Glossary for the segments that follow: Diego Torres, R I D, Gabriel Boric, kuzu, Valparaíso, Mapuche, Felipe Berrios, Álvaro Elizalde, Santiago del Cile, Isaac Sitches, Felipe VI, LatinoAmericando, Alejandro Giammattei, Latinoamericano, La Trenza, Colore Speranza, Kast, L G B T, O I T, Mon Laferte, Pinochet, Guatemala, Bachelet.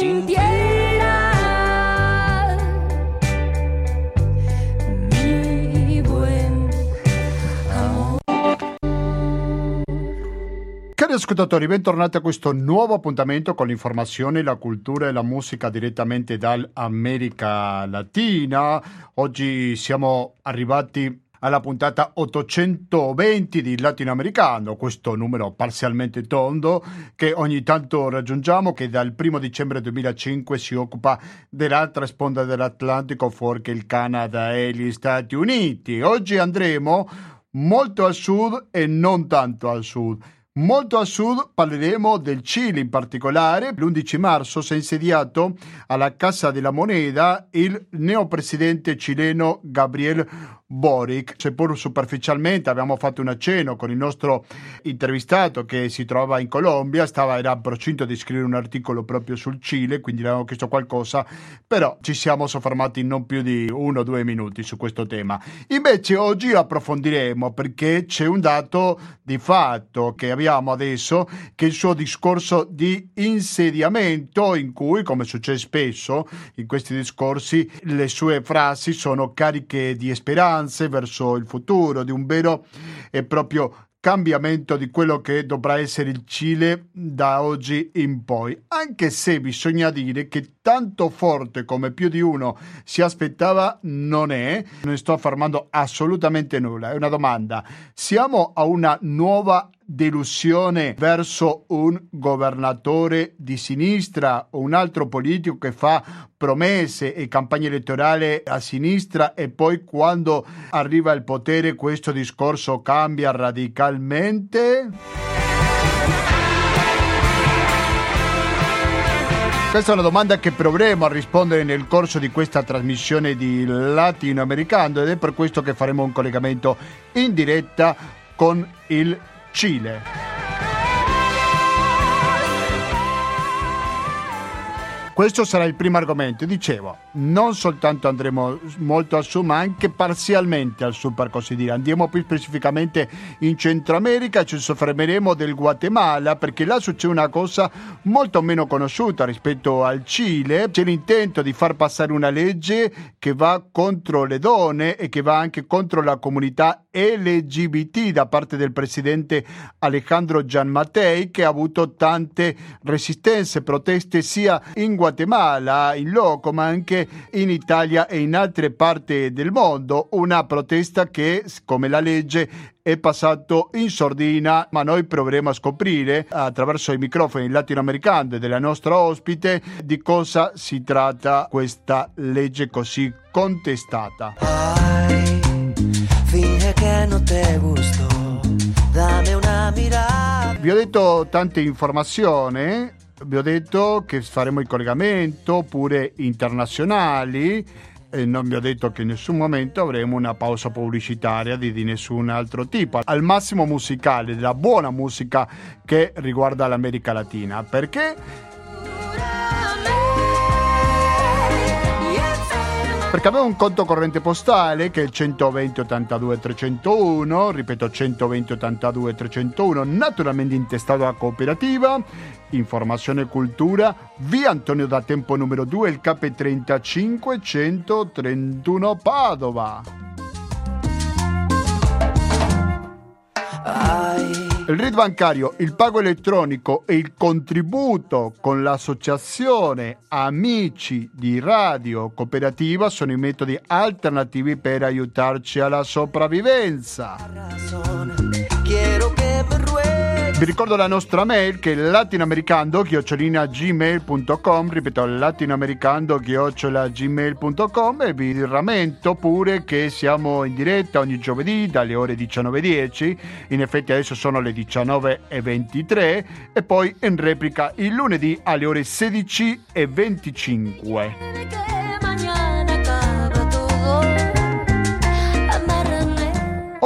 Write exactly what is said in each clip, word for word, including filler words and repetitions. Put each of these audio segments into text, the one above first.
sintiera mi buen amor. Cari ascoltatori, bentornati a questo nuovo appuntamento con l'informazione, la cultura e la musica direttamente dall'America Latina. Oggi siamo arrivati alla puntata ottocentoventi di Latinoamericano, questo numero parzialmente tondo che ogni tanto raggiungiamo, che dal primo dicembre duemilacinque si occupa dell'altra sponda dell'Atlantico, fuorché il Canada e gli Stati Uniti. Oggi andremo molto al sud e non tanto al sud. Molto a sud parleremo del Cile in particolare. L'undici marzo si è insediato alla Casa della Moneda il neopresidente cileno Gabriel Boric. Seppur superficialmente abbiamo fatto un accenno con il nostro intervistato che si trova in Colombia, stava, era in procinto di scrivere un articolo proprio sul Cile, quindi gli avevamo chiesto qualcosa, però ci siamo soffermati non più di uno o due minuti su questo tema. Invece oggi approfondiremo, perché c'è un dato di fatto che abbiamo adesso, che il suo discorso di insediamento, in cui, come succede spesso in questi discorsi, le sue frasi sono cariche di speranze verso il futuro, di un vero e proprio cambiamento di quello che dovrà essere il Cile da oggi in poi, anche se bisogna dire che tanto forte come più di uno si aspettava non è. Non sto affermando assolutamente nulla, è una domanda. Siamo a una nuova delusione verso un governatore di sinistra o un altro politico che fa promesse e campagna elettorale a sinistra e poi quando arriva al potere questo discorso cambia radicalmente? Questa è una domanda che proveremo a rispondere nel corso di questa trasmissione di Latinoamericano, ed è per questo che faremo un collegamento in diretta con il Cile. Questo sarà il primo argomento. Dicevo, non soltanto andremo molto al sud, ma anche parzialmente al sud, per così dire. Andiamo più specificamente in Centro America, ci soffermeremo del Guatemala, perché là succede una cosa molto meno conosciuta rispetto al Cile. C'è l'intento di far passare una legge che va contro le donne e che va anche contro la comunità L G B T da parte del presidente Alejandro Giammattei, che ha avuto tante resistenze, proteste sia in Guatemala in loco ma anche in Italia e in altre parti del mondo. Una protesta che, come la legge, è passato in sordina, ma noi proveremo a scoprire attraverso i microfoni latinoamericani della nostra ospite di cosa si tratta questa legge così contestata. Ai. Finge che non te gusto, dammi una mirata. Vi ho detto tante informazioni, vi ho detto che faremo il collegamento pure internazionali e non vi ho detto che in nessun momento avremo una pausa pubblicitaria di, di nessun altro tipo, al massimo musicale, della buona musica che riguarda l'America Latina, perché... Perché avevo un conto corrente postale che è il centoventi ottantadue trecentouno, ripeto centoventi ottantadue trecentouno, naturalmente intestato a Cooperativa, Informazione e Cultura, via Antonio da Tempo numero due, il K trentacinque centotrentuno Padova. Ai. Il R I D bancario, il pago elettronico e il contributo con l'associazione Amici di Radio Cooperativa sono i metodi alternativi per aiutarci alla sopravvivenza. Vi ricordo la nostra mail, che è latinoamericando chiocciola gmail punto com, ripeto latinoamericando chiocciola gmail punto com, e vi rammento pure che siamo in diretta ogni giovedì dalle ore diciannove e dieci, in effetti adesso sono le diciannove e ventitré, e poi in replica il lunedì alle ore sedici e venticinque.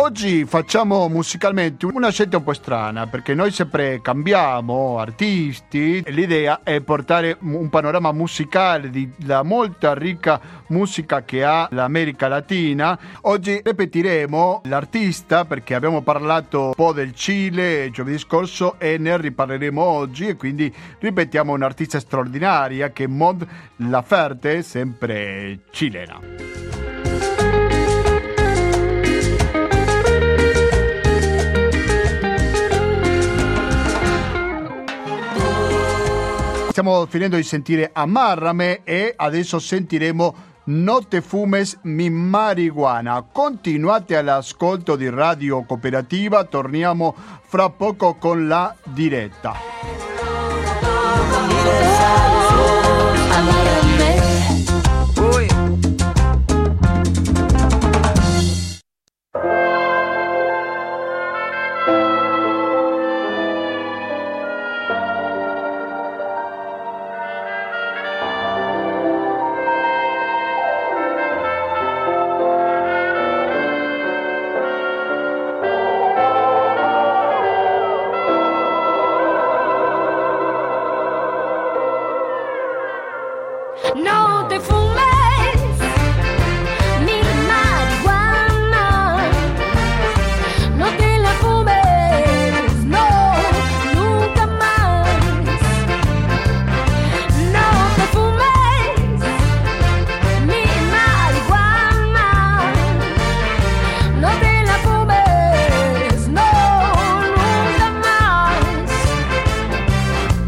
oggi facciamo musicalmente una scelta un po' strana, perché noi sempre cambiamo artisti. L'idea è portare un panorama musicale della molto ricca musica che ha l'America Latina. Oggi ripetiremo l'artista perché abbiamo parlato un po' del Cile giovedì scorso e ne riparleremo oggi, e quindi ripetiamo un'artista straordinaria che è Mon Laferte, sempre cilena. Stiamo finendo di sentire Amarrame e adesso sentiremo No te fumes mi marijuana. Continuate all'ascolto di Radio Cooperativa, torniamo fra poco con la diretta.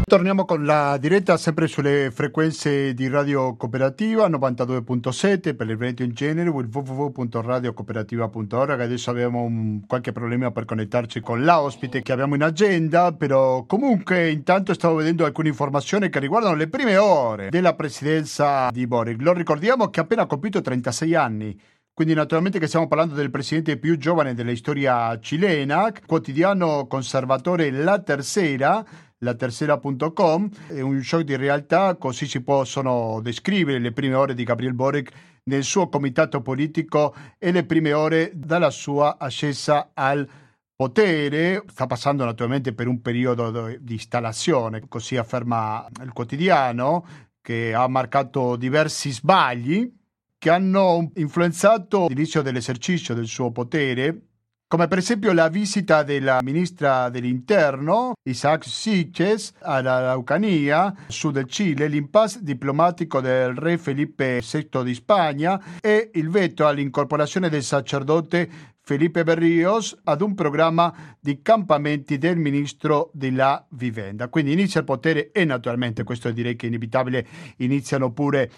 Torniamo con la diretta sempre sulle frequenze di Radio Cooperativa novantadue virgola sette per il Veneto in genere, w w w punto radio cooperativa punto org. Adesso abbiamo un, qualche problema per connetterci con l'ospite che abbiamo in agenda, però comunque intanto stavo vedendo alcune informazioni che riguardano le prime ore della presidenza di Boric. Lo ricordiamo che ha appena compiuto trentasei anni. Quindi naturalmente che stiamo parlando del presidente più giovane della storia cilena. Quotidiano conservatore La Tercera, la tercera punto com, è un show di realtà, così si possono descrivere le prime ore di Gabriel Boric nel suo comitato politico e le prime ore dalla sua ascesa al potere. Sta passando naturalmente per un periodo di installazione, così afferma il quotidiano, che ha marcato diversi sbagli che hanno influenzato l'inizio dell'esercizio del suo potere, come per esempio la visita della ministra dell'Interno, Isaac Sitches, all'Araucanía, sud del Cile, l'impasse diplomatico del re Felipe sesto di Spagna e il veto all'incorporazione del sacerdote Felipe Berrios ad un programma di campamenti del ministro della Vivenda. Quindi inizia il potere e naturalmente, questo direi che è inevitabile, iniziano pure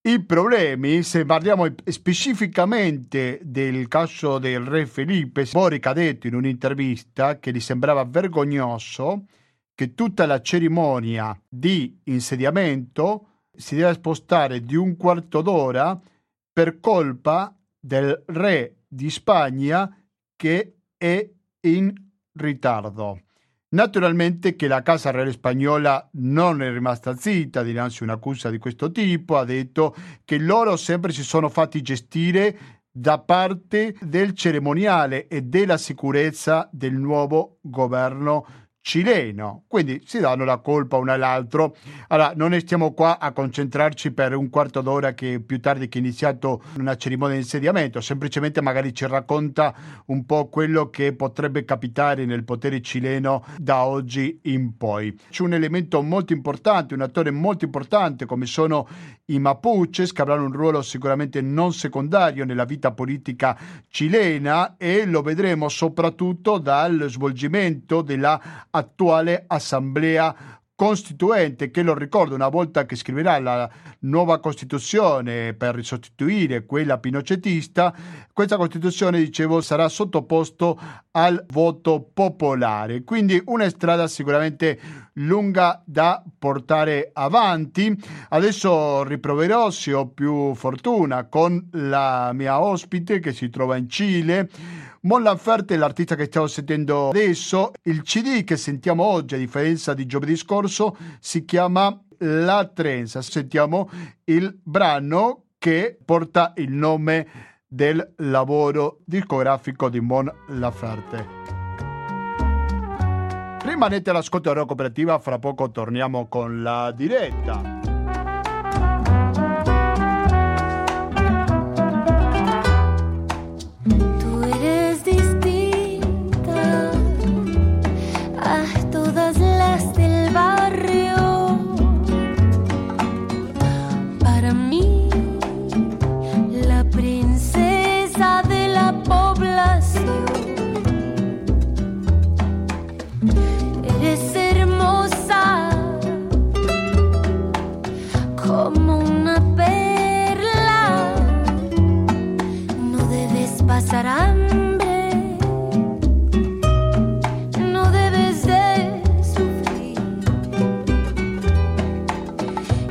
i problemi. Se parliamo specificamente del caso del re Felipe, Boric ha detto in un'intervista che gli sembrava vergognoso che tutta la cerimonia di insediamento si deve spostare di un quarto d'ora per colpa del re di Spagna che è in ritardo. Naturalmente che la Casa Reale Spagnola non è rimasta zitta dinanzi a un'accusa di questo tipo, ha detto che loro sempre si sono fatti gestire da parte del cerimoniale e della sicurezza del nuovo governo cileno. Quindi si danno la colpa uno all'altro. Allora, non stiamo qua a concentrarci per un quarto d'ora che più tardi che è iniziato una cerimonia di insediamento, semplicemente magari ci racconta un po' quello che potrebbe capitare nel potere cileno da oggi in poi. C'è un elemento molto importante, un attore molto importante come sono i Mapuches, che avranno un ruolo sicuramente non secondario nella vita politica cilena, e lo vedremo soprattutto dal svolgimento della attuale assemblea costituente, che lo ricordo una volta che scriverà la nuova Costituzione per sostituire quella pinochetista, questa Costituzione, dicevo, sarà sottoposto al voto popolare. Quindi una strada sicuramente lunga da portare avanti. Adesso riproverò, se ho più fortuna, con la mia ospite che si trova in Cile. Mon Laferte è l'artista che stiamo sentendo adesso. Il C D che sentiamo oggi, a differenza di giovedì scorso, si chiama La Trenza. Sentiamo il brano che porta il nome del lavoro discografico di Mon Laferte. Rimanete all'ascolto della Cooperativa, fra poco torniamo con la diretta.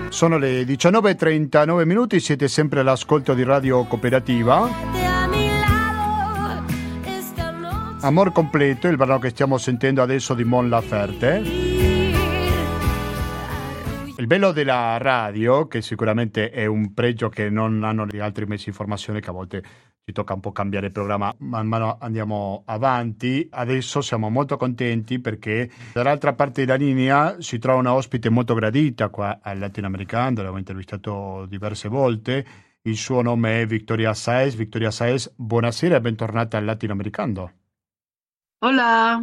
Sono le diciannove e trentanove minuti, siete sempre all'ascolto di Radio Cooperativa. Amor completo, il brano che stiamo sentendo adesso di Mon Laferte. Il bello della radio, che sicuramente è un pregio che non hanno gli altri mezzi di informazione, che a volte ci tocca un po' cambiare programma, man mano andiamo avanti. Adesso siamo molto contenti perché dall'altra parte della linea si trova una ospite molto gradita qua al Latinoamericano, l'abbiamo intervistato diverse volte, il suo nome è Victoria Sáez. Victoria Sáez, buonasera e bentornata al Latinoamericano. Hola.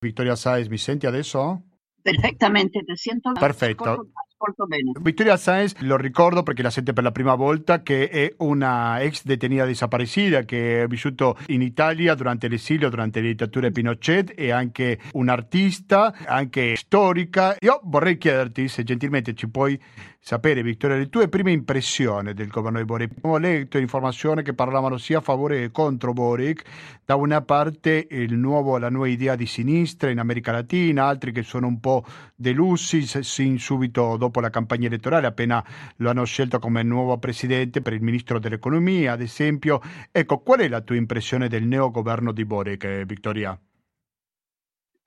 Victoria Sáez, mi senti adesso? Perfettamente, ti sento. Perfetto. Molto bene. Victoria Sáez, lo ricordo perché la sente per la prima volta, che è una ex detenuta desaparecida che ha vissuto in Italia durante l'esilio, durante la dittatura di Pinochet, e anche un'artista, anche storica. Io vorrei chiederti se gentilmente ci puoi sapere, Victoria, le tue prime impressioni del governo di Boric. Abbiamo letto informazioni che parlavano sia a favore che contro Boric. Da una parte il nuovo, la nuova idea di sinistra in America Latina, altri che sono un po' delusi sin subito dopo la campagna elettorale, appena lo hanno scelto come nuovo presidente, per il ministro dell'economia, ad esempio. Ecco, qual è la tua impressione del neo governo di Boric, Victoria?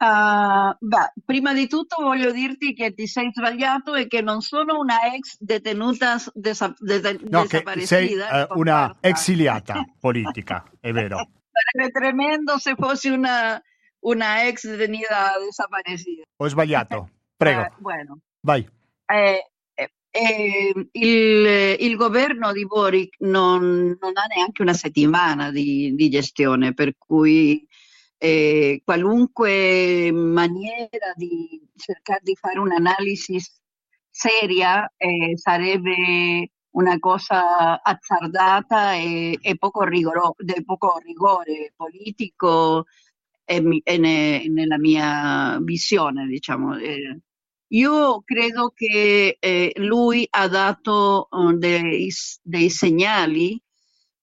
Uh, beh, prima di tutto voglio dirti che ti sei sbagliato e che non sono una ex detenuta desa- desa- no, desaparecida. Sei uh, una exiliata politica, è vero. Sarebbe tremendo se fossi una, una ex detenuta desaparecida. Ho sbagliato, prego. Uh, bueno. Vai. Eh, eh, eh, il, il governo di Boric non, non ha neanche una settimana di, di gestione, per cui... Eh, qualunque maniera di cercare di fare un'analisi seria eh, sarebbe una cosa azzardata e, e poco, rigoro, de poco rigore politico e, e ne, nella mia visione, diciamo. Eh, io credo che eh, lui ha dato um, dei, dei segnali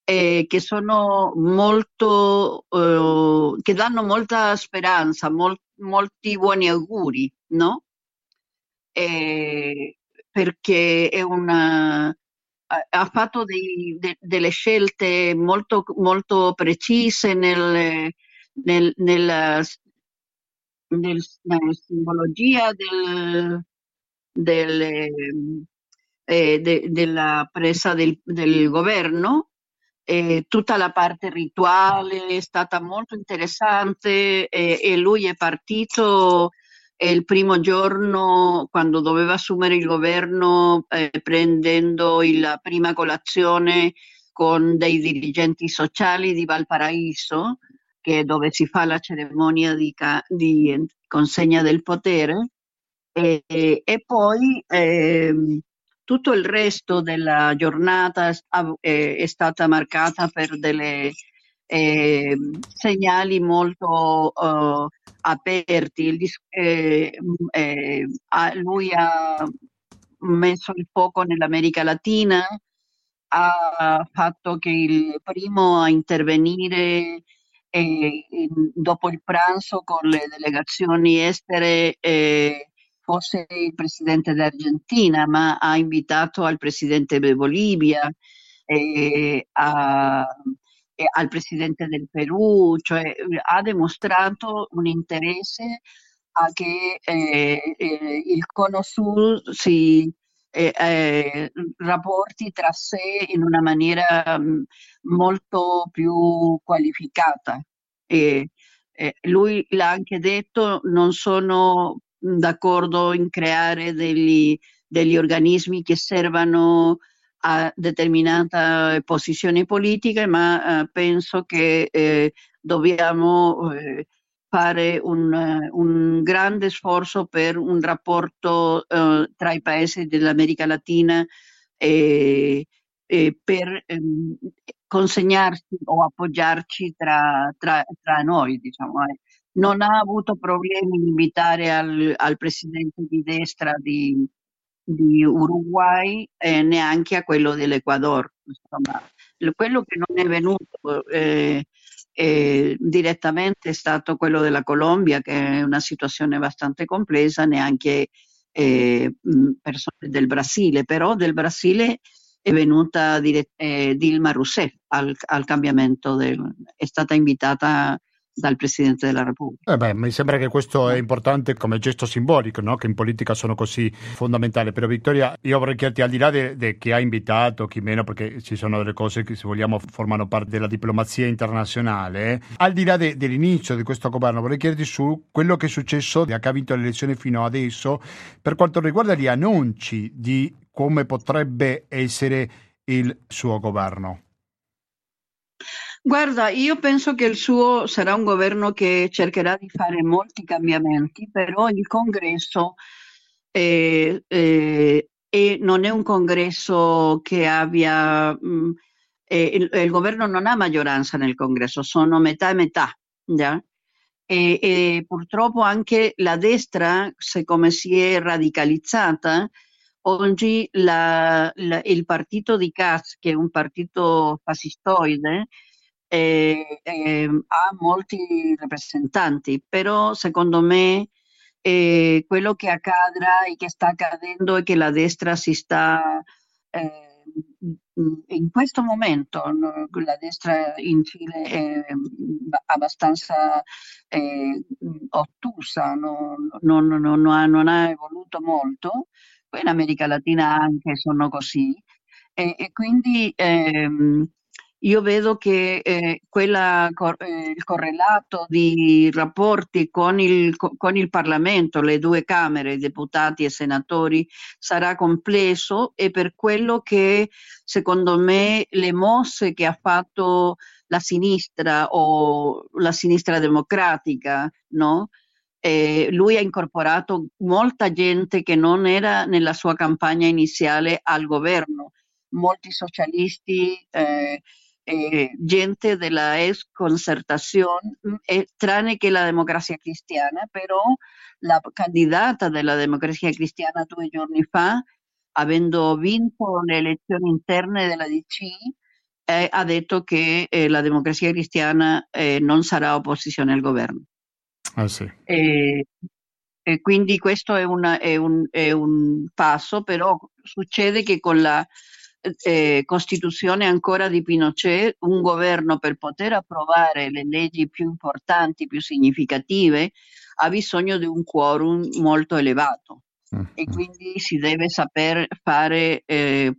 Eh, che sono molto eh, che danno molta speranza, mol, molti buoni auguri, no? Eh, perché è una ha fatto dei, de, delle scelte molto molto precise nel, nel, nella, nel nella simbologia del, del, eh, de, della presa del, del governo. Eh, tutta la parte rituale è stata molto interessante eh, e lui è partito il primo giorno quando doveva assumere il governo eh, prendendo la prima colazione con dei dirigenti sociali di Valparaíso, che è dove si fa la cerimonia di, ca- di consegna del potere, e, e poi eh, tutto il resto della giornata è stata marcata per delle eh, segnali molto uh, aperti. Il, eh, eh, lui ha messo il fuoco nell'America Latina, ha fatto che il primo a intervenire eh, dopo il pranzo con le delegazioni estere eh, fosse il presidente dell'Argentina, ma ha invitato al presidente di Bolivia, eh, a, eh, al presidente del Perù, cioè ha dimostrato un interesse a che eh, eh, il Cono Sud si eh, eh, rapporti tra sé in una maniera mh, molto più qualificata. E, eh, lui l'ha anche detto, non sono d'accordo in creare degli, degli organismi che servano a determinata posizione politica, ma eh, penso che eh, dobbiamo eh, fare un, un grande sforzo per un rapporto eh, tra i paesi dell'America Latina e, e per eh, consegnarci o appoggiarci tra, tra, tra noi, diciamo. Non ha avuto problemi in invitare al, al presidente di destra di, di Uruguay e eh, neanche a quello dell'Ecuador. Insomma, quello che non è venuto eh, eh, direttamente è stato quello della Colombia, che è una situazione abbastanza complessa, neanche eh, persone del Brasile, però del Brasile è venuta dire, eh, Dilma Rousseff al, al cambiamento, del, è stata invitata dal Presidente della Repubblica. Eh beh, mi sembra che questo è importante come gesto simbolico, no? Che in politica sono così fondamentali. Però Victoria, io vorrei chiederti, al di là di chi ha invitato, chi meno, perché ci sono delle cose che, se vogliamo, formano parte della diplomazia internazionale, eh? al di là de, dell'inizio di questo governo, vorrei chiederti su quello che è successo da che ha vinto le elezioni fino adesso, per quanto riguarda gli annunci di come potrebbe essere il suo governo. Guarda, io penso che il suo sarà un governo che cercherà di fare molti cambiamenti, però il congresso eh, eh, eh, non è un congresso che abbia... Mh, eh, il, il governo non ha maggioranza nel congresso, sono metà e metà. Ja? E, e purtroppo anche la destra, siccome si è radicalizzata, oggi la, la, il partito di Kast, che è un partito fascistoide, Eh, eh, ha molti rappresentanti, però secondo me eh, quello che accadrà e che sta accadendo è che la destra si sta eh, in questo momento no, la destra in Cile è abbastanza eh, ottusa, no, non, non, non, ha, non ha evoluto molto, poi in America Latina anche sono così e, e quindi ehm, io vedo che eh, quella, cor- eh, il correlato di rapporti con il, con il Parlamento, le due Camere, deputati e senatori, sarà complesso e per quello che secondo me le mosse che ha fatto la sinistra o la sinistra democratica, no? Eh, lui ha incorporato molta gente che non era nella sua campagna iniziale al governo, molti socialisti, eh, Eh, gente della ex concertación, eh, tranne che la democrazia cristiana, però la candidata della democrazia cristiana due giorni fa, avendo vinto le elezioni interne della D C, eh, ha detto che eh, la democrazia cristiana eh, non sarà opposizione al governo. Ah, sì. eh, eh, quindi questo è, una, è, un, è un passo, però succede che con la Eh, Costituzione ancora di Pinochet, un governo per poter approvare le leggi più importanti, più significative, ha bisogno di un quorum molto elevato mm-hmm. e quindi si deve saper fare eh,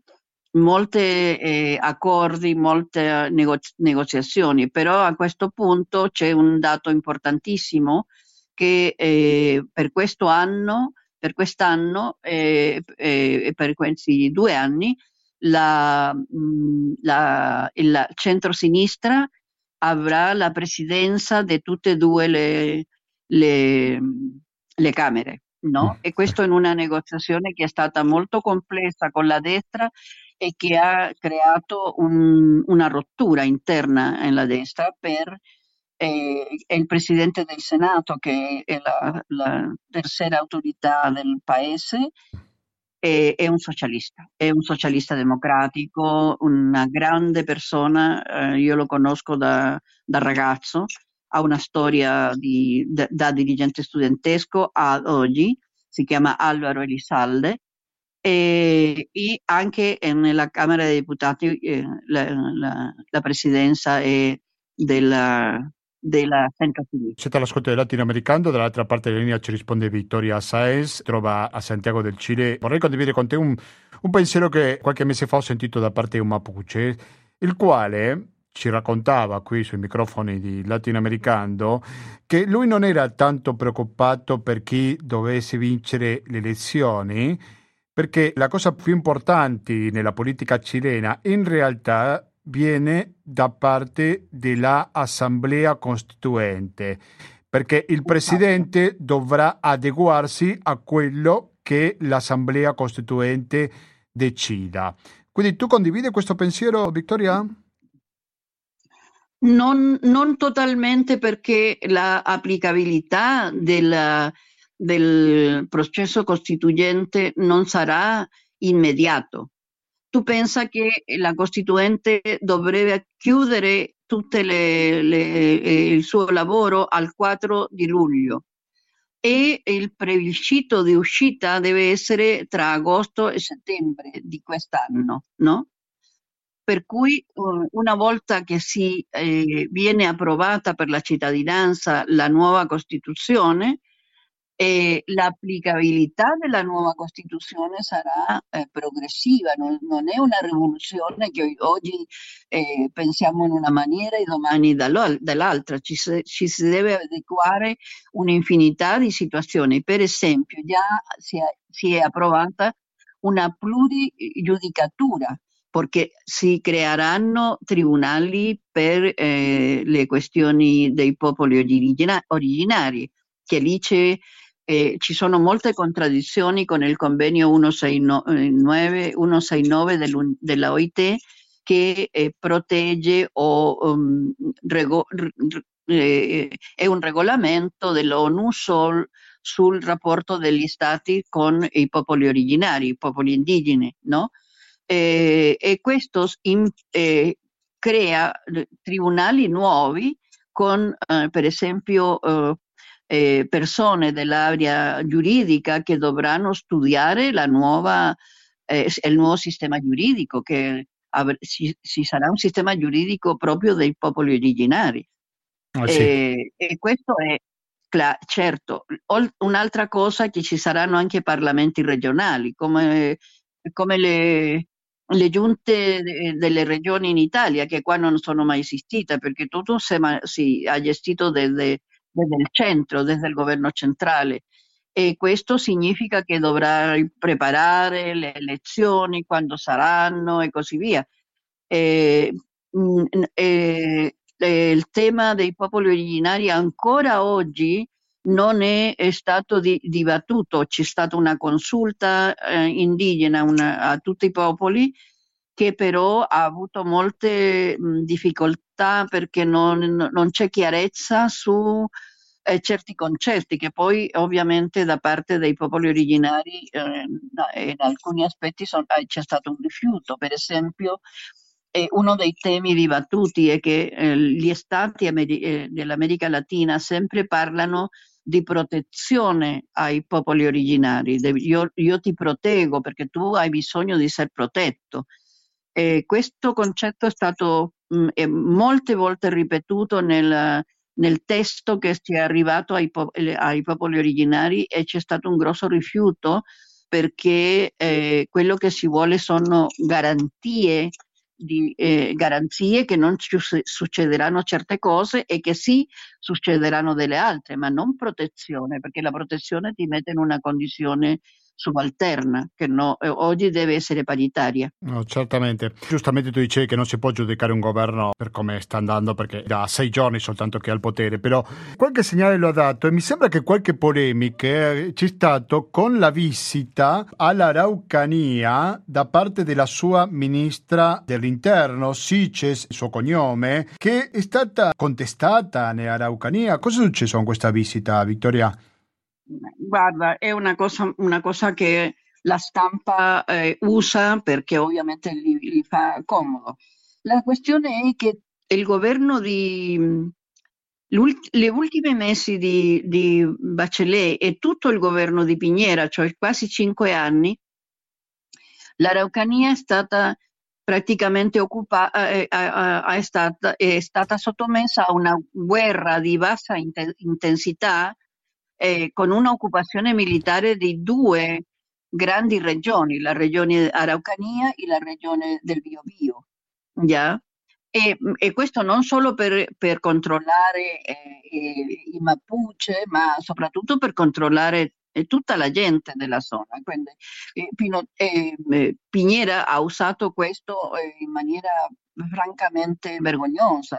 molti eh, accordi, molte nego- negoziazioni, però a questo punto c'è un dato importantissimo che eh, per questo anno, per quest'anno e eh, eh, per questi due anni La, la, la centrosinistra avrà la presidenza di tutte e due le, le, le Camere, no? E questo in una negoziazione che è stata molto complessa con la destra e che ha creato un, una rottura interna nella destra per eh, il Presidente del Senato, che è la, la terza autorità del paese. È un socialista, è un socialista democratico, una grande persona, eh, io lo conosco da, da ragazzo, ha una storia di, da, da dirigente studentesco ad oggi, si chiama Álvaro Elizalde, e, e anche nella Camera dei Deputati eh, la, la, la presidenza è della, della centrosinistra. Siete all'ascolto del Latinoamericando, dall'altra parte della linea ci risponde Victoria Sáez, trova a Santiago del Cile. Vorrei condividere con te un, un pensiero che qualche mese fa ho sentito da parte di un Mapuche, il quale ci raccontava qui sui microfoni di Latinoamericando che lui non era tanto preoccupato per chi dovesse vincere le elezioni, perché la cosa più importante nella politica cilena in realtà viene da parte dell'Assemblea Costituente, perché il Presidente dovrà adeguarsi a quello che l'Assemblea Costituente decida. Quindi tu condividi questo pensiero, Victoria? Non, non totalmente, perché la applicabilità della, del processo costituente non sarà immediato. Tu pensa che la Costituente dovrebbe chiudere tutto il suo lavoro al quattro di luglio e il plebiscito di uscita deve essere tra agosto e settembre di quest'anno, no? Per cui una volta che si eh, viene approvata per la cittadinanza la nuova Costituzione, eh, l'applicabilità della nuova Costituzione sarà eh, progressiva, non, non è una rivoluzione che oggi eh, pensiamo in una maniera e domani dall'altra, ci, se, ci si deve adeguare un'infinità di situazioni. Per esempio, già si è, si è approvata una plurigiudicatura, perché si creeranno tribunali per eh, le questioni dei popoli origina- originari, che lì c'è, eh, ci sono molte contraddizioni con il convenio centosessantanove del, della O I T, che eh, protegge o um, rego- r- eh, è un regolamento dell'ONU sol- sul rapporto degli stati con i popoli originari, i popoli indigeni, no? Eh, e questo eh, crea tribunali nuovi con eh, per esempio eh, eh, persone dell'area giuridica che dovranno studiare la nuova, eh, il nuovo sistema giuridico, che av- ci, ci sarà un sistema giuridico proprio dei popoli originari. Ah, sì. eh, e questo è cla- certo. Ol- un'altra cosa che ci saranno anche parlamenti regionali, come, come le le giunte delle regioni in Italia, che qua non sono mai esistite, perché tutto si, si è gestito desde, desde il centro, desde il governo centrale, e questo significa che dovrai preparare le elezioni, quando saranno e così via. E, e, e il tema dei popoli originari ancora oggi non è, è stato di, dibattuto. C'è stata una consulta eh, indigena una, a tutti i popoli, che però ha avuto molte mh, difficoltà, perché non, non c'è chiarezza su eh, certi concetti, che poi ovviamente da parte dei popoli originari eh, in alcuni aspetti son, c'è stato un rifiuto. Per esempio, eh, uno dei temi dibattuti è che eh, gli stati Ameri- eh, dell'America Latina sempre parlano di protezione ai popoli originari. Io, io ti proteggo perché tu hai bisogno di essere protetto. Eh, questo concetto è stato mh, è molte volte ripetuto nel, nel testo che è arrivato ai, po- ai popoli originari, e c'è stato un grosso rifiuto, perché eh, quello che si vuole sono garanzie, di, eh, garanzie che non ci succederanno certe cose e che sì succederanno delle altre, ma non protezione, perché la protezione ti mette in una condizione subalterna, che no, eh, oggi deve essere paritaria. No, certamente. Giustamente tu dicevi che non si può giudicare un governo per come sta andando, perché da sei giorni soltanto che è al potere, però qualche segnale lo ha dato, e mi sembra che qualche polemica eh, c'è stato con la visita all'Araucanía da parte della sua ministra dell'interno, Sitches, il suo cognome, che è stata contestata nell'Araucanía. Cosa è successo con questa visita, Victoria? Guarda, è una cosa, una cosa che la stampa eh, usa perché ovviamente gli, gli fa comodo. La questione è che il governo di le ultime mesi di, di Bachelet e tutto il governo di Piñera, cioè quasi cinque anni, l'Araucanía è stata praticamente occupa, eh, è, stata, è stata sottomessa a una guerra di bassa intensità eh, con un'occupazione militare di due grandi regioni, la regione Araucanía e la regione del Biobío. Yeah? E, e questo non solo per, per controllare eh, i Mapuche, ma soprattutto per controllare tutta la gente della zona. Quindi eh, Pino, eh, eh, Piñera ha usato questo eh, in maniera francamente vergognosa.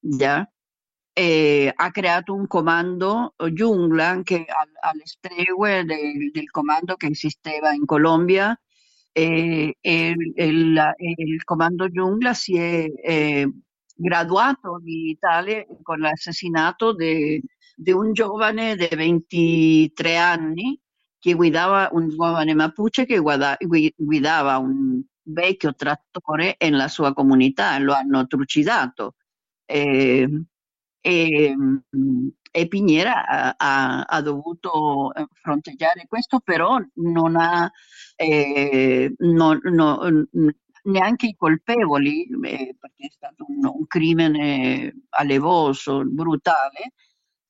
Yeah? Eh, ha creato un comando Jungla anche al, alle stregua del, del comando che esisteva in Colombia. Eh, eh, il, il comando Jungla si è eh, graduato in Italia con l'assassinato di un giovane di ventitré anni che guidava, un giovane mapuche che guida, guidava un vecchio trattore nella sua comunità, lo hanno trucidato. Eh, E, e Piñera ha, ha, ha dovuto fronteggiare questo, però non ha eh, no, no, neanche i colpevoli, eh, perché è stato un, un crimine alevoso, brutale,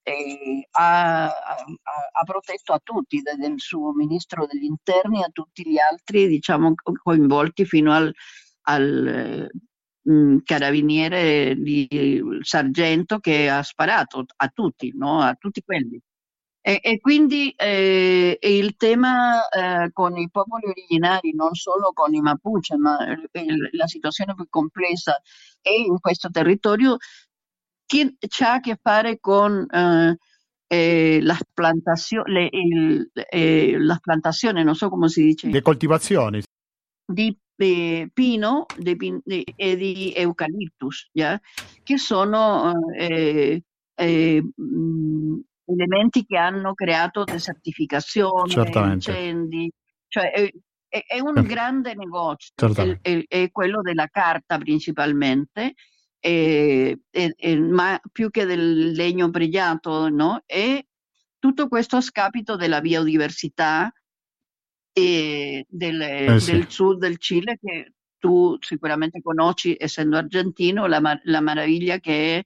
eh, ha, ha, ha protetto a tutti, dal suo ministro degli interni a tutti gli altri, diciamo, coinvolti fino al... al carabiniere di sargento che ha sparato a tutti, no? A tutti quelli. E, e quindi eh, il tema eh, con i popoli originari, non solo con i Mapuche, ma il, la situazione più complessa è in questo territorio, che ha a che fare con eh, eh, la plantazione, eh, la plantazione, non so come si dice. Le coltivazioni. Di eh, pino e di, di, di eucaliptus, yeah? Che sono eh, eh, elementi che hanno creato desertificazione, certamente, incendi, cioè è, è, è un eh. grande negozio, è, è, è quello della carta principalmente, è, è, è, ma più che del legno pregiato, no? E tutto questo a scapito della biodiversità Del, eh sì. del sud del Cile, che tu sicuramente conosci essendo argentino, la, mar- la maraviglia che è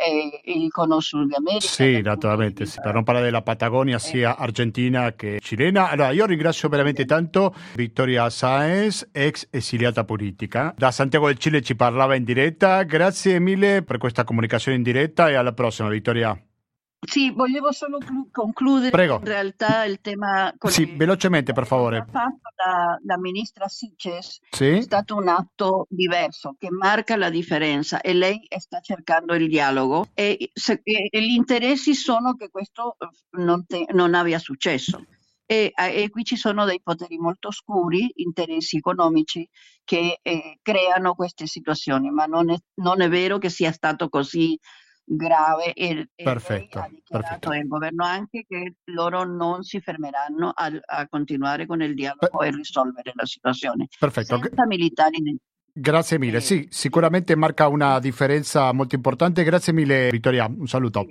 eh, il cono sud d'America. Sì, naturalmente, sì, per non parlare della Patagonia eh. sia argentina che cilena. Allora, io ringrazio veramente tanto Victoria Sáez, ex esiliata politica. Da Santiago del Cile ci parlava in diretta, grazie mille per questa comunicazione in diretta e alla prossima, Victoria. Sì, volevo solo clu- concludere. Prego. In realtà il tema... Con sì, le... velocemente, per favore. La, la ministra Sitches sì? è stato un atto diverso che marca la differenza e lei sta cercando il dialogo e, se, e gli interessi sono che questo non, te, non abbia successo. E, e qui ci sono dei poteri molto oscuri, interessi economici che eh, creano queste situazioni, ma non è, non è vero che sia stato così grave e, e perfetto, ha dichiarato il governo anche che loro non si fermeranno a, a continuare con il dialogo per... e risolvere la situazione. Perfetto. Senza militari nel... Grazie mille, eh, sì, sicuramente marca una differenza molto importante. Grazie mille Victoria, un saluto.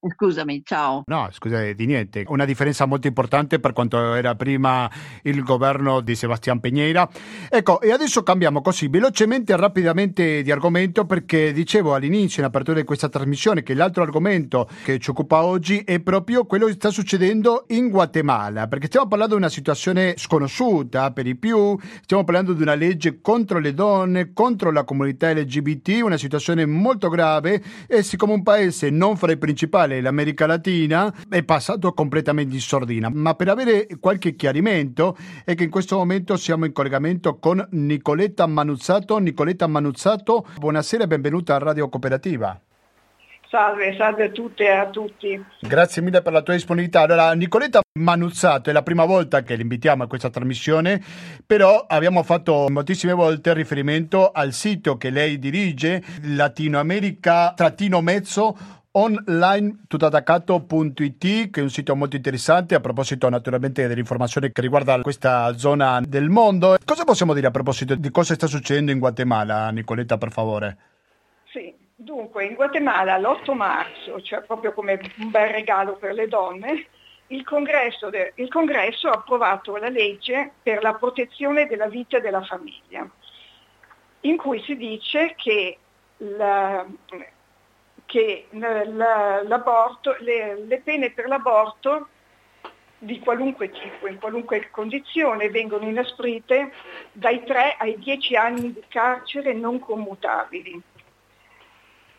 Scusami, ciao. No, scusa di niente. Una differenza molto importante per quanto era prima il governo di Sebastián Piñera. Ecco, e adesso cambiamo così velocemente e rapidamente di argomento, perché dicevo all'inizio, in apertura di questa trasmissione, che l'altro argomento che ci occupa oggi è proprio quello che sta succedendo in Guatemala, perché stiamo parlando di una situazione sconosciuta per i più, stiamo parlando di una legge contro le donne, contro la comunità L G B T, una situazione molto grave, e siccome un paese non fra i principali l'America Latina è passato completamente in sordina. Ma per avere qualche chiarimento è che in questo momento siamo in collegamento con Nicoletta Manuzzato. Nicoletta Manuzzato, buonasera e benvenuta a Radio Cooperativa. Salve, salve a tutte e a tutti. Grazie mille per la tua disponibilità. Allora, Nicoletta Manuzzato, è la prima volta che l'invitiamo a questa trasmissione, però abbiamo fatto moltissime volte riferimento al sito che lei dirige, Latinoamerica-mezzo-online punto it, online tutto attaccato punto it, che è un sito molto interessante a proposito naturalmente dell'informazione che riguarda questa zona del mondo. Cosa possiamo dire a proposito di cosa sta succedendo in Guatemala, Nicoletta, per favore? Sì, dunque in Guatemala l'otto marzo, cioè proprio come un bel regalo per le donne, il congresso, de- il congresso ha approvato la legge per la protezione della vita e della famiglia. in cui si dice che, la, che la, l'aborto, le, le pene per l'aborto di qualunque tipo, in qualunque condizione, vengono inasprite dai tre ai dieci anni di carcere non commutabili.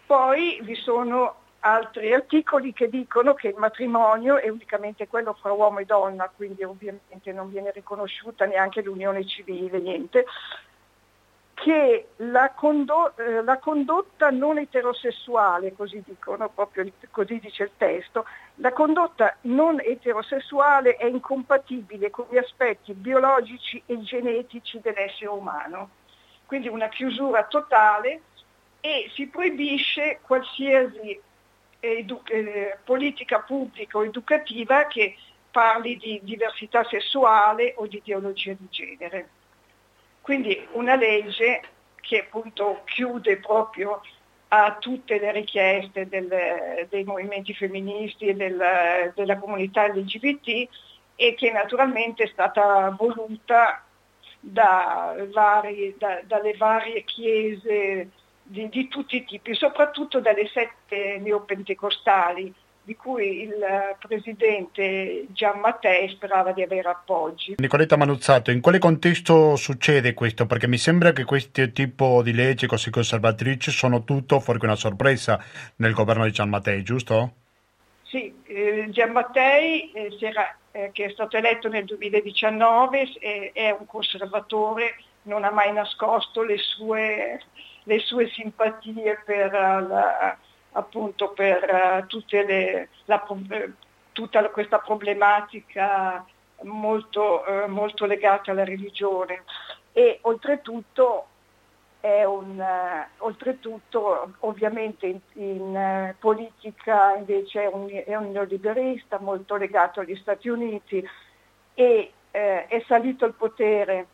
Poi vi sono altri articoli che dicono che il matrimonio è unicamente quello fra uomo e donna, quindi ovviamente non viene riconosciuta neanche l'unione civile, niente, che la, condo- la condotta non eterosessuale, così dicono, proprio così dice il testo, la condotta non eterosessuale è incompatibile con gli aspetti biologici e genetici dell'essere umano, quindi una chiusura totale, e si proibisce qualsiasi edu- eh, politica pubblica o educativa che parli di diversità sessuale o di ideologia di genere. Quindi una legge che appunto chiude proprio a tutte le richieste del, dei movimenti femministi e del, della comunità L G B T, e che naturalmente è stata voluta da vari, da, dalle varie chiese di, di tutti i tipi, soprattutto dalle sette neopentecostali, di cui il presidente Giammattei sperava di avere appoggi. Nicoletta Manuzzato, in quale contesto succede questo? Perché mi sembra che questo tipo di leggi così conservatrici sono tutto fuori che una sorpresa nel governo di Giammattei, giusto? Sì, eh, Giammattei, eh, si era, eh, che è stato eletto nel duemiladiciannove, eh, è un conservatore, non ha mai nascosto le sue, le sue simpatie per uh, la... appunto per uh, tutte le, la, eh, tutta la, questa problematica molto, eh, molto legata alla religione, e oltretutto, è un, uh, oltretutto ovviamente in, in uh, politica invece è un, è un neoliberista molto legato agli Stati Uniti, e eh, è salito al potere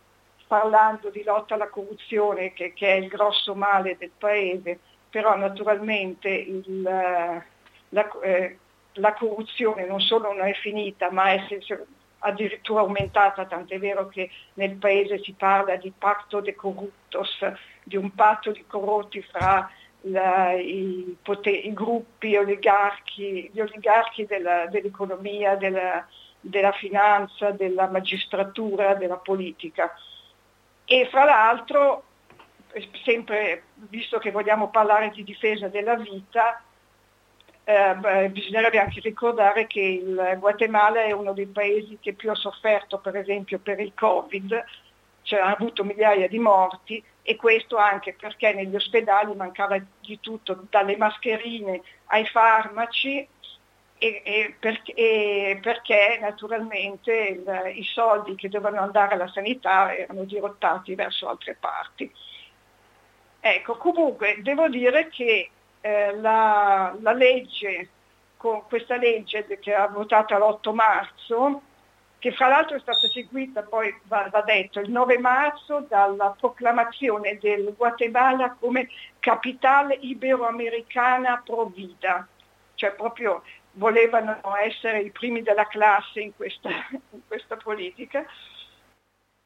parlando di lotta alla corruzione, che, che è il grosso male del paese. Però naturalmente il, la, eh, la corruzione non solo non è finita, ma è addirittura aumentata, tant'è vero che nel paese si parla di pacto de corruptos, di un patto di corrotti fra la, i, poteri, i gruppi oligarchi, gli oligarchi della, dell'economia, della, della finanza, della magistratura, della politica. E fra l'altro, sempre visto che vogliamo parlare di difesa della vita, eh, bisognerebbe anche ricordare che il Guatemala è uno dei paesi che più ha sofferto, per esempio, per il Covid, cioè ha avuto migliaia di morti, e questo anche perché negli ospedali mancava di tutto, dalle mascherine ai farmaci, e, e, per, e perché naturalmente il, i soldi che dovevano andare alla sanità erano dirottati verso altre parti. Ecco, comunque devo dire che eh, la, la legge, con questa legge che ha votata l'otto marzo, che fra l'altro è stata seguita, poi va, va detto, il nove marzo dalla proclamazione del Guatemala come capitale iberoamericana pro vida, cioè proprio volevano essere i primi della classe in questa, in questa politica.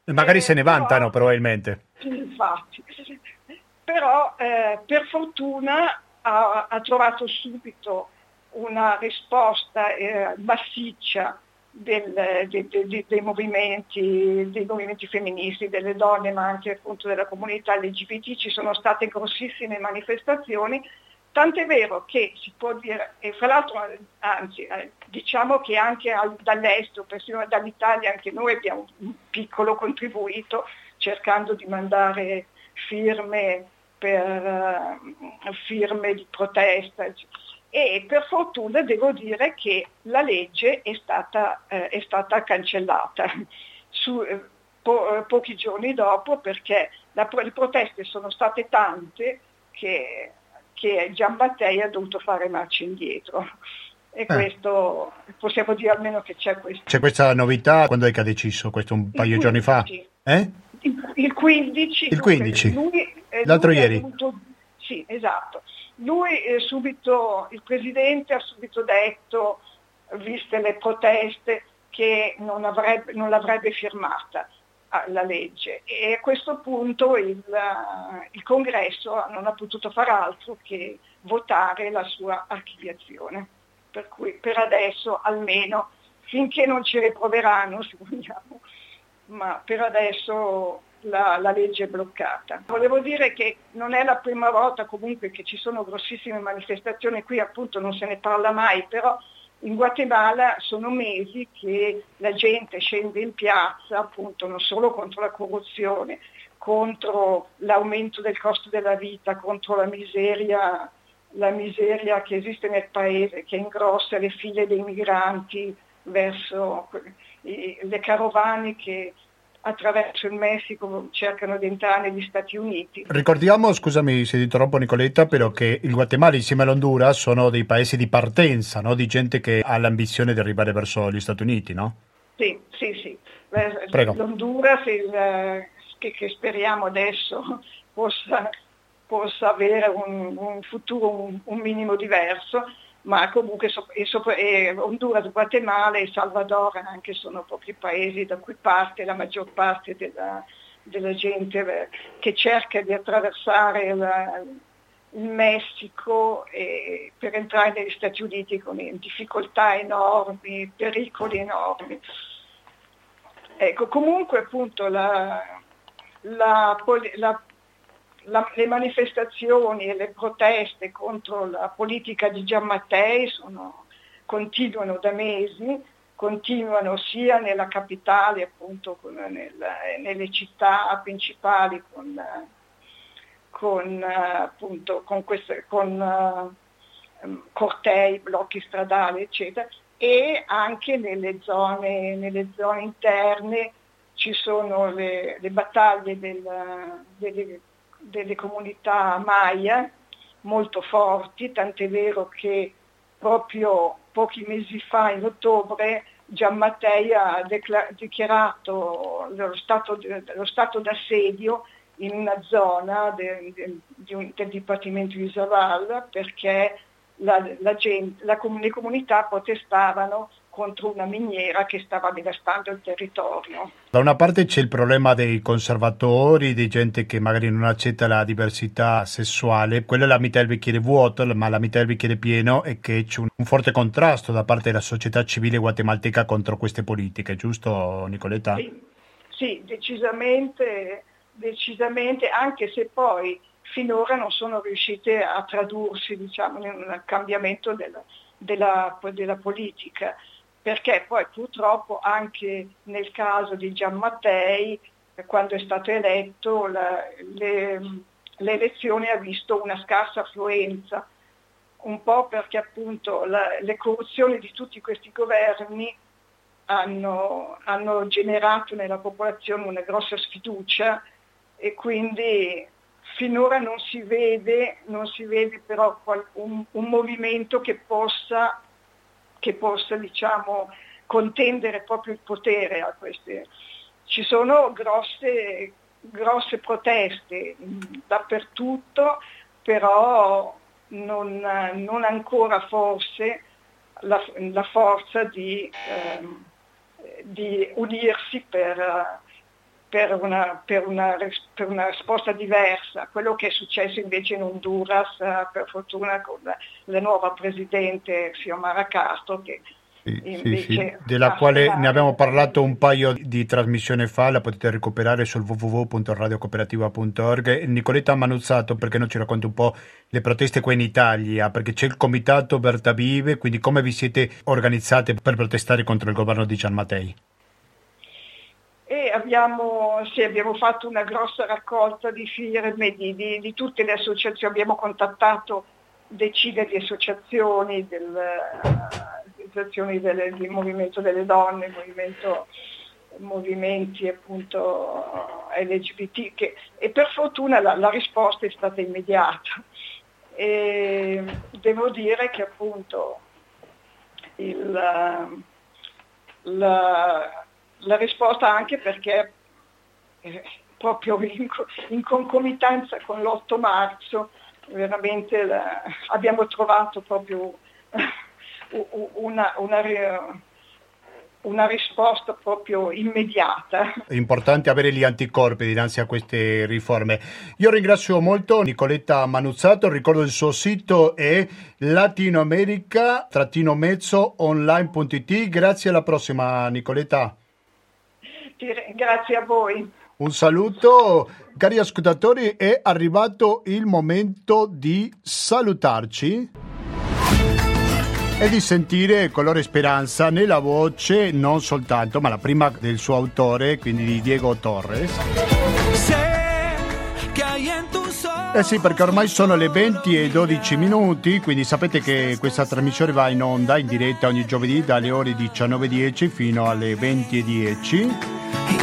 E magari eh, se ne vantano, però, probabilmente. Infatti. Però eh, per fortuna ha, ha trovato subito una risposta eh, massiccia del, de, de, de, dei, movimenti, dei movimenti femministi, delle donne, ma anche appunto della comunità L G B T. Ci sono state grossissime manifestazioni, tant'è vero che si può dire, e fra l'altro anzi eh, diciamo che anche al, dall'estero, persino dall'Italia, anche noi abbiamo un piccolo contribuito cercando di mandare firme per uh, firme di protesta, e per fortuna devo dire che la legge è stata, uh, è stata cancellata Su, uh, po- uh, pochi giorni dopo, perché la pro- le proteste sono state tante che, che Giammattei ha dovuto fare marcia indietro. E eh. questo possiamo dire almeno che c'è questo. C'è questa novità. Quando è che ha deciso questo? Un paio di giorni fa? Eh? il quindici, il quindici. Lui, l'altro lui ieri avuto, sì, esatto, lui eh, subito, il presidente ha subito detto, viste le proteste, che non, avrebbe, non l'avrebbe firmata, alla legge, e a questo punto il, il congresso non ha potuto far altro che votare la sua archiviazione, per cui per adesso almeno, finché non ci riproveranno, se vogliamo, ma per adesso la, la legge è bloccata. Volevo dire che non è la prima volta comunque che ci sono grossissime manifestazioni, qui appunto non se ne parla mai, però in Guatemala sono mesi che la gente scende in piazza appunto non solo contro la corruzione, contro l'aumento del costo della vita, contro la miseria, la miseria che esiste nel paese, che ingrossa le file dei migranti verso le carovane che attraverso il Messico cercano di entrare negli Stati Uniti. Ricordiamo, scusami se ti interrompo Nicoletta, però che il Guatemala insieme all'Honduras sono dei paesi di partenza, no? Di gente che ha l'ambizione di arrivare verso gli Stati Uniti, no? Sì, sì, sì. Prego. L'Honduras il, che, che speriamo adesso possa, possa avere un, un futuro un, un minimo diverso, ma comunque so, e so, e Honduras, Guatemala e Salvador anche sono proprio i paesi da cui parte la maggior parte della, della gente che cerca di attraversare la, il Messico e, per entrare negli Stati Uniti con difficoltà enormi, pericoli enormi. Ecco, comunque appunto la, la, la La, le manifestazioni e le proteste contro la politica di Giammattei sono, continuano da mesi, continuano sia nella capitale, appunto con, nel, nelle città principali con, con, appunto, con, queste, con uh, cortei, blocchi stradali, eccetera, e anche nelle zone, nelle zone interne ci sono le, le battaglie del, delle delle comunità maya molto forti, tant'è vero che proprio pochi mesi fa, in ottobre, Giammattei ha dichiarato lo stato, lo stato d'assedio in una zona de, de, de un, del dipartimento di Zaval, perché la, la gente, la, le comunità protestavano contro una miniera che stava devastando il territorio. Da una parte c'è il problema dei conservatori, di gente che magari non accetta la diversità sessuale, quella è la metà del bicchiere vuoto, ma la metà del bicchiere pieno è che c'è un forte contrasto da parte della società civile guatemalteca contro queste politiche, giusto Nicoletta? Sì, sì, decisamente, decisamente, anche se poi finora non sono riuscite a tradursi, diciamo, in un cambiamento della, della, della politica. Perché poi purtroppo anche nel caso di Giammattei, quando è stato eletto, la, le, l'elezione ha visto una scarsa affluenza, un po' perché appunto la, le corruzioni di tutti questi governi hanno, hanno generato nella popolazione una grossa sfiducia, e quindi finora non si vede, non si vede però un, un movimento che possa che possa diciamo contendere proprio il potere a queste. Ci sono grosse, grosse proteste dappertutto, però non, non ancora forse la, la forza di, ehm, di unirsi per, per, una, per, una, per una risposta diversa. Quello che è successo invece in Honduras, per fortuna con la, la nuova presidente Xiomara Castro, che sì, invece sì, sì. della quale stato... ne abbiamo parlato un paio di trasmissioni fa, la potete recuperare sul w w w punto radio cooperativa punto org. Nicoletta Manuzzato, perché non ci racconti un po' le proteste qui in Italia, perché c'è il comitato Berta Vive, quindi come vi siete organizzate per protestare contro il governo di Giammattei? E abbiamo, sì, abbiamo fatto una grossa raccolta di firme di, di, di tutte le associazioni, abbiamo contattato decine di associazioni, del, associazioni del, del movimento delle donne, movimento, movimenti appunto L G B T, che, e per fortuna la, la risposta è stata immediata. E devo dire che appunto il, la, La risposta anche perché eh, proprio in, in concomitanza con l'otto marzo veramente la, abbiamo trovato proprio una, una, una risposta proprio immediata. È importante avere gli anticorpi dinanzi a queste riforme. Io ringrazio molto Nicoletta Manuzzato, ricordo il suo sito è Latinoamerica mezzo online punto it. Grazie, alla prossima Nicoletta. Grazie a voi. Un saluto, cari ascoltatori, è arrivato il momento di salutarci e di sentire Colore Speranza nella voce non soltanto, ma la prima del suo autore, quindi di Diego Torres. Eh sì, perché ormai sono le venti e dodici minuti, quindi sapete che questa trasmissione va in onda in diretta ogni giovedì dalle ore diciannove e dieci fino alle venti e dieci.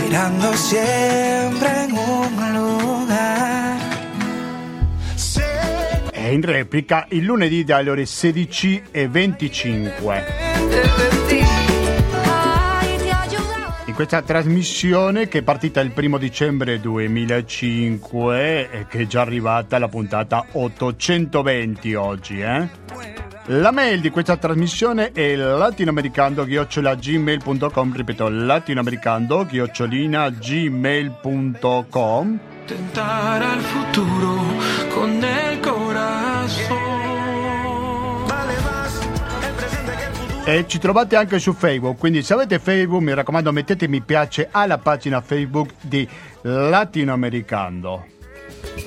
Girando siempre en un lugar. E in replica il lunedì dalle ore sedici e venticinque. In questa trasmissione che è partita il primo dicembre duemilacinque e che è già arrivata la puntata ottocentoventi oggi, eh? La mail di questa trasmissione è latinoamericando chiocciola gmail punto com, ripeto, latinoamericando chiocciola gmail punto com. Tentar al futuro con el corazón. Dale más, el presente que el futuro. E ci trovate anche su Facebook, quindi se avete Facebook, mi raccomando, mettete mi piace alla pagina Facebook di Latinoamericando.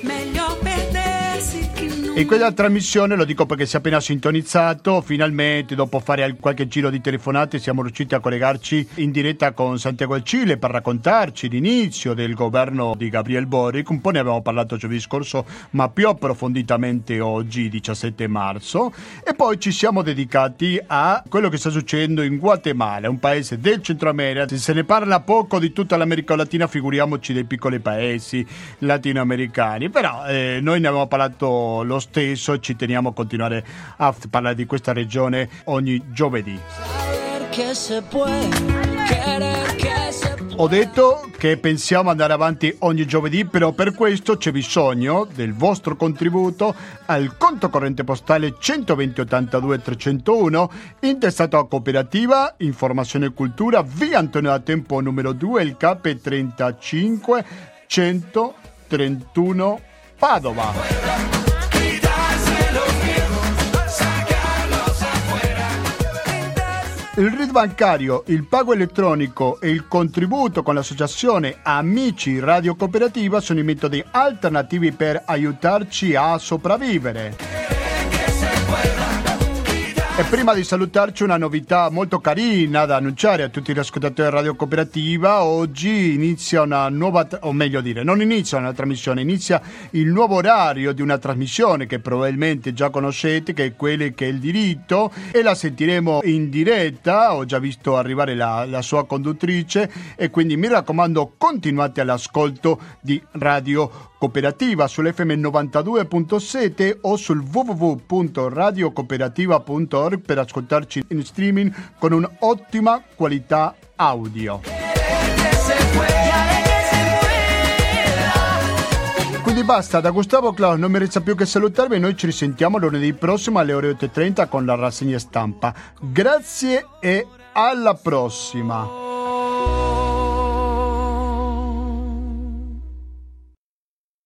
Meglio perdersi che non... In quella trasmissione, lo dico perché si è appena sintonizzato, finalmente dopo fare qualche giro di telefonate siamo riusciti a collegarci in diretta con Santiago del Cile per raccontarci l'inizio del governo di Gabriel Boric. Un po' ne abbiamo parlato giovedì scorso, ma più approfonditamente oggi, diciassette marzo, e poi ci siamo dedicati a quello che sta succedendo in Guatemala, un paese del Centro America. Se ne parla poco di tutta l'America Latina, figuriamoci dei piccoli paesi latinoamericani, però eh, noi ne abbiamo parlato lo stesso, ci teniamo a continuare a parlare di questa regione ogni giovedì. Ho detto che pensiamo andare avanti ogni giovedì, però per questo c'è bisogno del vostro contributo al conto corrente postale centoventi ottantadue trecentouno, intestato a Cooperativa Informazione e Cultura, via Antonio da Tempo numero due, il C A P trentacinque centotrentuno Padova. Il R I D bancario, il pago elettronico e il contributo con l'associazione Amici Radio Cooperativa sono i metodi alternativi per aiutarci a sopravvivere. E prima di salutarci una novità molto carina da annunciare a tutti gli ascoltatori di Radio Cooperativa. Oggi inizia una nuova, o meglio dire, non inizia una trasmissione, inizia il nuovo orario di una trasmissione che probabilmente già conoscete, che è quella che è il diritto, e la sentiremo in diretta. Ho già visto arrivare la, la sua conduttrice e quindi mi raccomando continuate all'ascolto di Radio Cooperativa sull'F M novantadue virgola sette o sul w w w punto radio cooperativa punto org per ascoltarci in streaming con un'ottima qualità audio. Quindi basta, da Gustavo Claus non mi resta più che salutarvi e noi ci risentiamo lunedì prossimo alle ore otto e trenta con la rassegna stampa. Grazie e alla prossima.